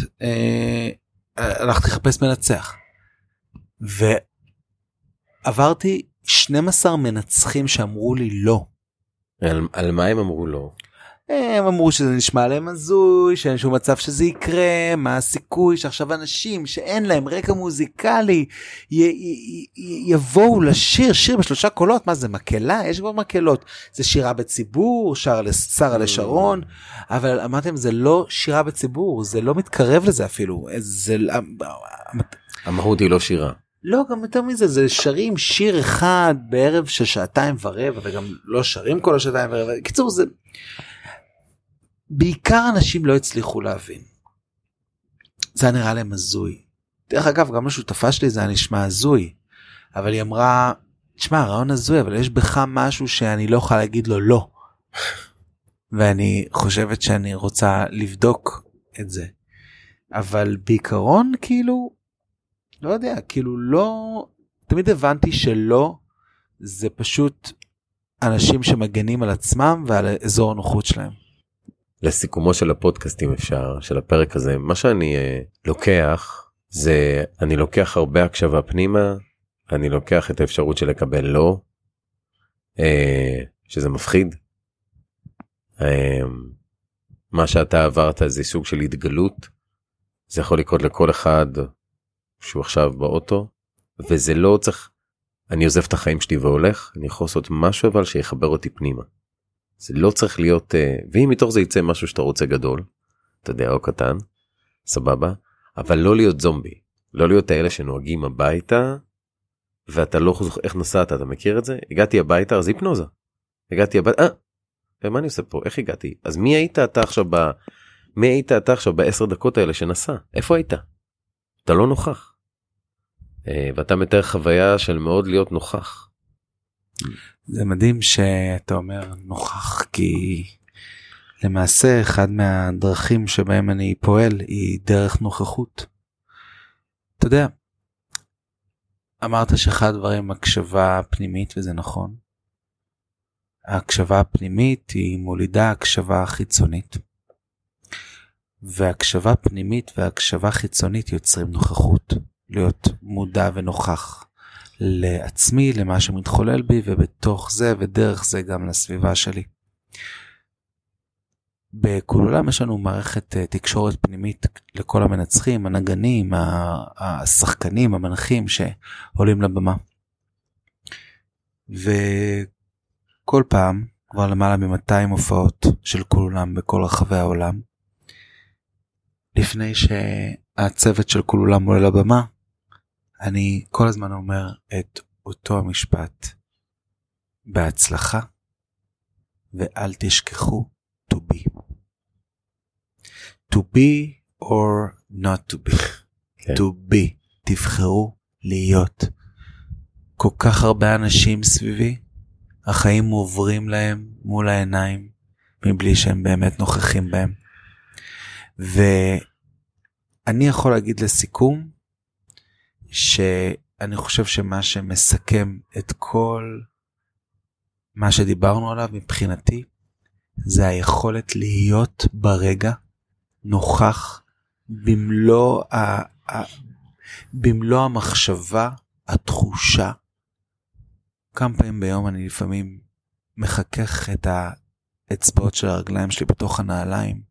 הלכתי לחפש מנצח. ועברתי שנים עשר מנצחים שאמרו לי לא. על מה הם אמרו לא? הם אמרו שזה נשמע להם הזוי, שאין שום מצב שזה יקרה, מה הסיכוי שעכשיו אנשים שאין להם רקע מוזיקלי י- י- י- יבואו לשיר, שיר בשלושה קולות, מה זה מקלה? יש כבר מקלות, זה שירה בציבור, שרה לשרון, אבל אמרתם זה לא שירה בציבור, זה לא מתקרב לזה אפילו, זה... המהות היא לא שירה. לא, גם יותר מזה, זה שרים שיר אחד בערב של שעתיים ורבע, וגם לא שרים כל השעתיים ורבע, קיצור זה... בעיקר אנשים לא הצליחו להבין. זה נראה להם הזוי. דרך אגב, גם לשותפה שלי זה נשמע הזוי. אבל היא אמרה, תשמע, הרעיון הזוי, אבל יש בך משהו שאני לא יכולה להגיד לו לא. ואני חושבת שאני רוצה לבדוק את זה. אבל בעיקרון, כאילו, לא יודע, כאילו לא... תמיד הבנתי שלא, זה פשוט אנשים שמגנים על עצמם ועל אזור הנוחות שלהם. לסיכומו של הפודקאסטים אפשר, של הפרק הזה, מה שאני לוקח, זה אני לוקח הרבה הקשבה פנימה, אני לוקח את האפשרות של לקבל לא, שזה מפחיד. מה שאתה עברת זה סוג של התגלות, זה יכול לקרות לכל אחד שהוא עכשיו באוטו, וזה לא צריך, אני עוזב את החיים שלי והולך, אני יכול לעשות משהו אבל שיחבר אותי פנימה. זה לא צריך להיות, ואם מתוך זה יצא משהו שאתה רוצה גדול, אתה יודע, או קטן, סבבה, אבל לא להיות זומבי, לא להיות האלה שנוהגים הביתה, ואתה לא חוזר, איך נסעת, אתה מכיר את זה? הגעתי הביתה, אז היפנוזה, הגעתי הביתה, אה, ומה אני עושה פה, איך הגעתי? אז מי היית אתה עכשיו, ב... מי היית אתה עכשיו בעשר דקות האלה שנסע? איפה היית? אתה לא נוכח. ואתה מתאר חוויה של מאוד להיות נוכח. זה מדהים שאתה אומר נוכח, כי למעשה אחד מהדרכים שבהם אני פועל היא דרך נוכחות. אתה יודע, אמרת שאחד הדברים הקשבה פנימית, וזה נכון. ההקשבה הפנימית היא מולידה הקשבה חיצונית. והקשבה פנימית והקשבה חיצונית יוצרים נוכחות. להיות מודע ונוכח לעצמי, למה שמתחולל בי, ובתוך זה ודרך זה גם לסביבה שלי. בקולולם יש לנו מערכת תקשורת פנימית לכל המנצחים, הנגנים, השחקנים, המנחים שעולים לבמה. וכל פעם, כבר למעלה מ-מאתיים הופעות של קולולם בכל רחבי העולם, לפני שהצוות של קולולם עולה לבמה, אני כל הזמן אומר את אותו המשפט, בהצלחה, ואל תשכחו, to be. To be or not to be. Okay. To be. תבחרו להיות. כל כך הרבה אנשים סביבי, החיים עוברים להם מול העיניים, מבלי שהם באמת נוכחים בהם. ואני יכול להגיד לסיכום, שאני חושב שמה שמסכם את כל מה שדיברנו עליו מבחינתי, זה היכולת להיות ברגע נוכח במלוא ה... במלוא המחשבה, התחושה. כמה פעמים ביום אני לפעמים מחכך את האצבעות של הרגליים שלי בתוך הנעליים,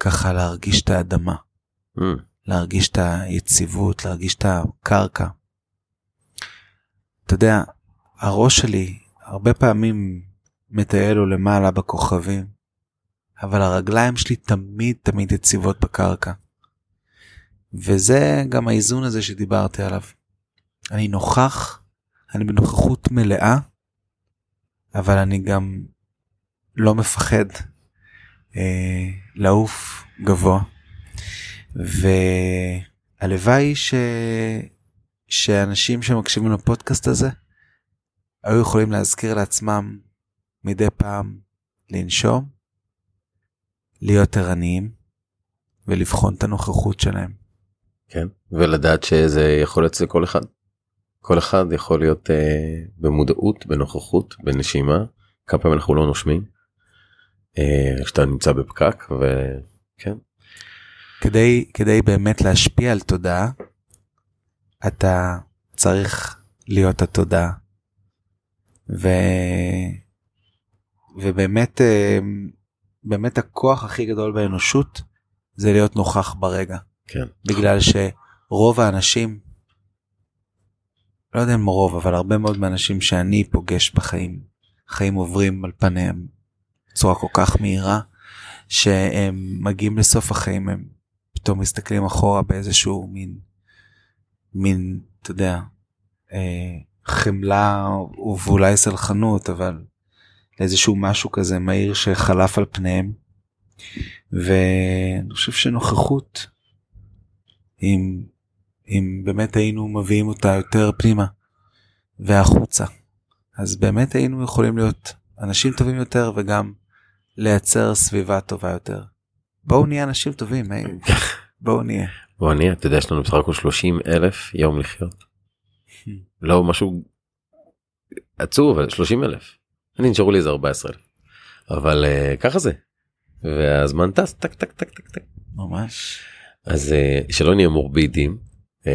ככה להרגיש את האדמה, mm. להרגיש את היציבות, להרגיש את הקרקע. אתה יודע, הראש שלי הרבה פעמים מטייל לו למעלה בכוכבים, אבל הרגליים שלי תמיד תמיד יציבות בקרקע. וזה גם האיזון הזה שדיברתי עליו. אני נוכח, אני בנוכחות מלאה, אבל אני גם לא מפחד אה, לעוף גבוה. והלוואי ש... שאנשים שמקשיבים לפודקאסט הזה היו יכולים להזכיר לעצמם מדי פעם לנשום, להיות ערניים, ולבחון את הנוכחות שלהם. כן, ולדעת שזה יכול להיות לכל אחד. כל אחד יכול להיות אה, במודעות, בנוכחות, בנשימה. כמה פעמים אנחנו לא נושמים, אה, כשאתה נמצא בפקק, וכן. כדי, כדי באמת להשפיע על תודעה, אתה צריך להיות התודעה. ו... ובאמת באמת הכוח הכי גדול באנושות זה להיות נוכח ברגע. כן. בגלל שרוב האנשים, לא יודע אם רוב, אבל הרבה מאוד מהאנשים שאני פוגש בחיים, חיים עוברים על פניהם בצורה כל כך מהירה, שהם מגיעים לסוף החיים, הם פתאום מסתכלים אחורה באיזשהו מין, מין, אתה יודע, חמלה ואולי סלחנות, אבל... איזשהו משהו כזה מהיר שחלף על פניהם. ואני חושב שנוכחות, אם, אם באמת היינו מביאים אותה יותר פנימה והחוצה, אז באמת היינו יכולים להיות אנשים טובים יותר וגם לייצר סביבה טובה יותר. בואו נהיה אנשים טובים, בואו נהיה. בואו נהיה, אתה יודע, יש לנו בסך הכל שלושים אלף יום לחיות. לא משהו עצוב, אבל שלושים אלף. אני נשארו לי איזה ארבע עשרה, אבל uh, ככה זה, והזמן טס, טק טק טק טק טק. ממש. אז uh, שלא נהיה מורבידים, uh,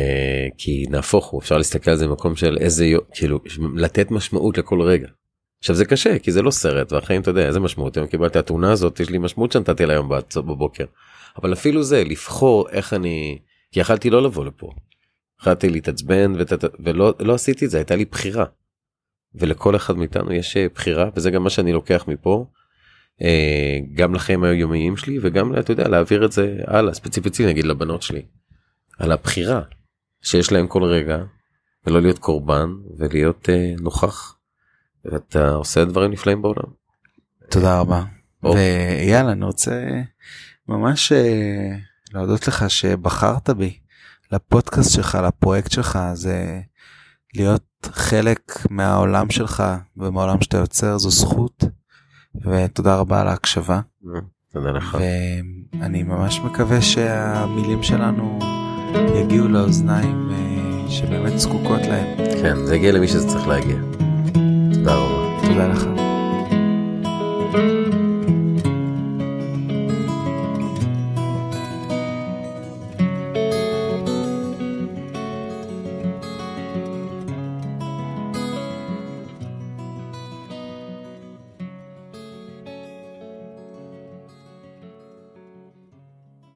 כי נהפוך הוא, אפשר להסתכל על זה במקום של איזה יום, כאילו לתת משמעות לכל רגע. עכשיו זה קשה, כי זה לא סרט, והחיים אתה יודע, איזה משמעות, היום קיבלתי התאונה הזאת, יש לי משמעות שנתתי לה היום בבוקר, אבל אפילו זה, לבחור איך אני, כי יכלתי לא לבוא לפה, יכלתי להתעצבן, ות... ולא לא עשיתי את זה, הייתה לי בחירה. ולכל אחד מאיתנו יש בחירה, וזה גם מה שאני לוקח מפה, גם לחיים היומיים שלי, וגם, אתה יודע, להעביר את זה הלאה, ספציפית, נגיד לבנות שלי, על הבחירה שיש להם כל רגע, ולא להיות קורבן, ולהיות נוכח, ואתה עושה דברים נפלאים בעולם. תודה רבה. ויאללה, אני רוצה ממש להודות לך שבחרת בי, לפודקאסט שלך, לפרויקט שלך, זה להיות חלק מהעולם שלך ומהעולם שאתה יוצר, זו זכות, ותודה רבה על ההקשבה. תודה לך. ואני ממש מקווה שהמילים שלנו יגיעו לאוזניים שבאמת זקוקות להם. כן, זה יגיע למי שזה צריך להגיע. תודה רבה. תודה לך.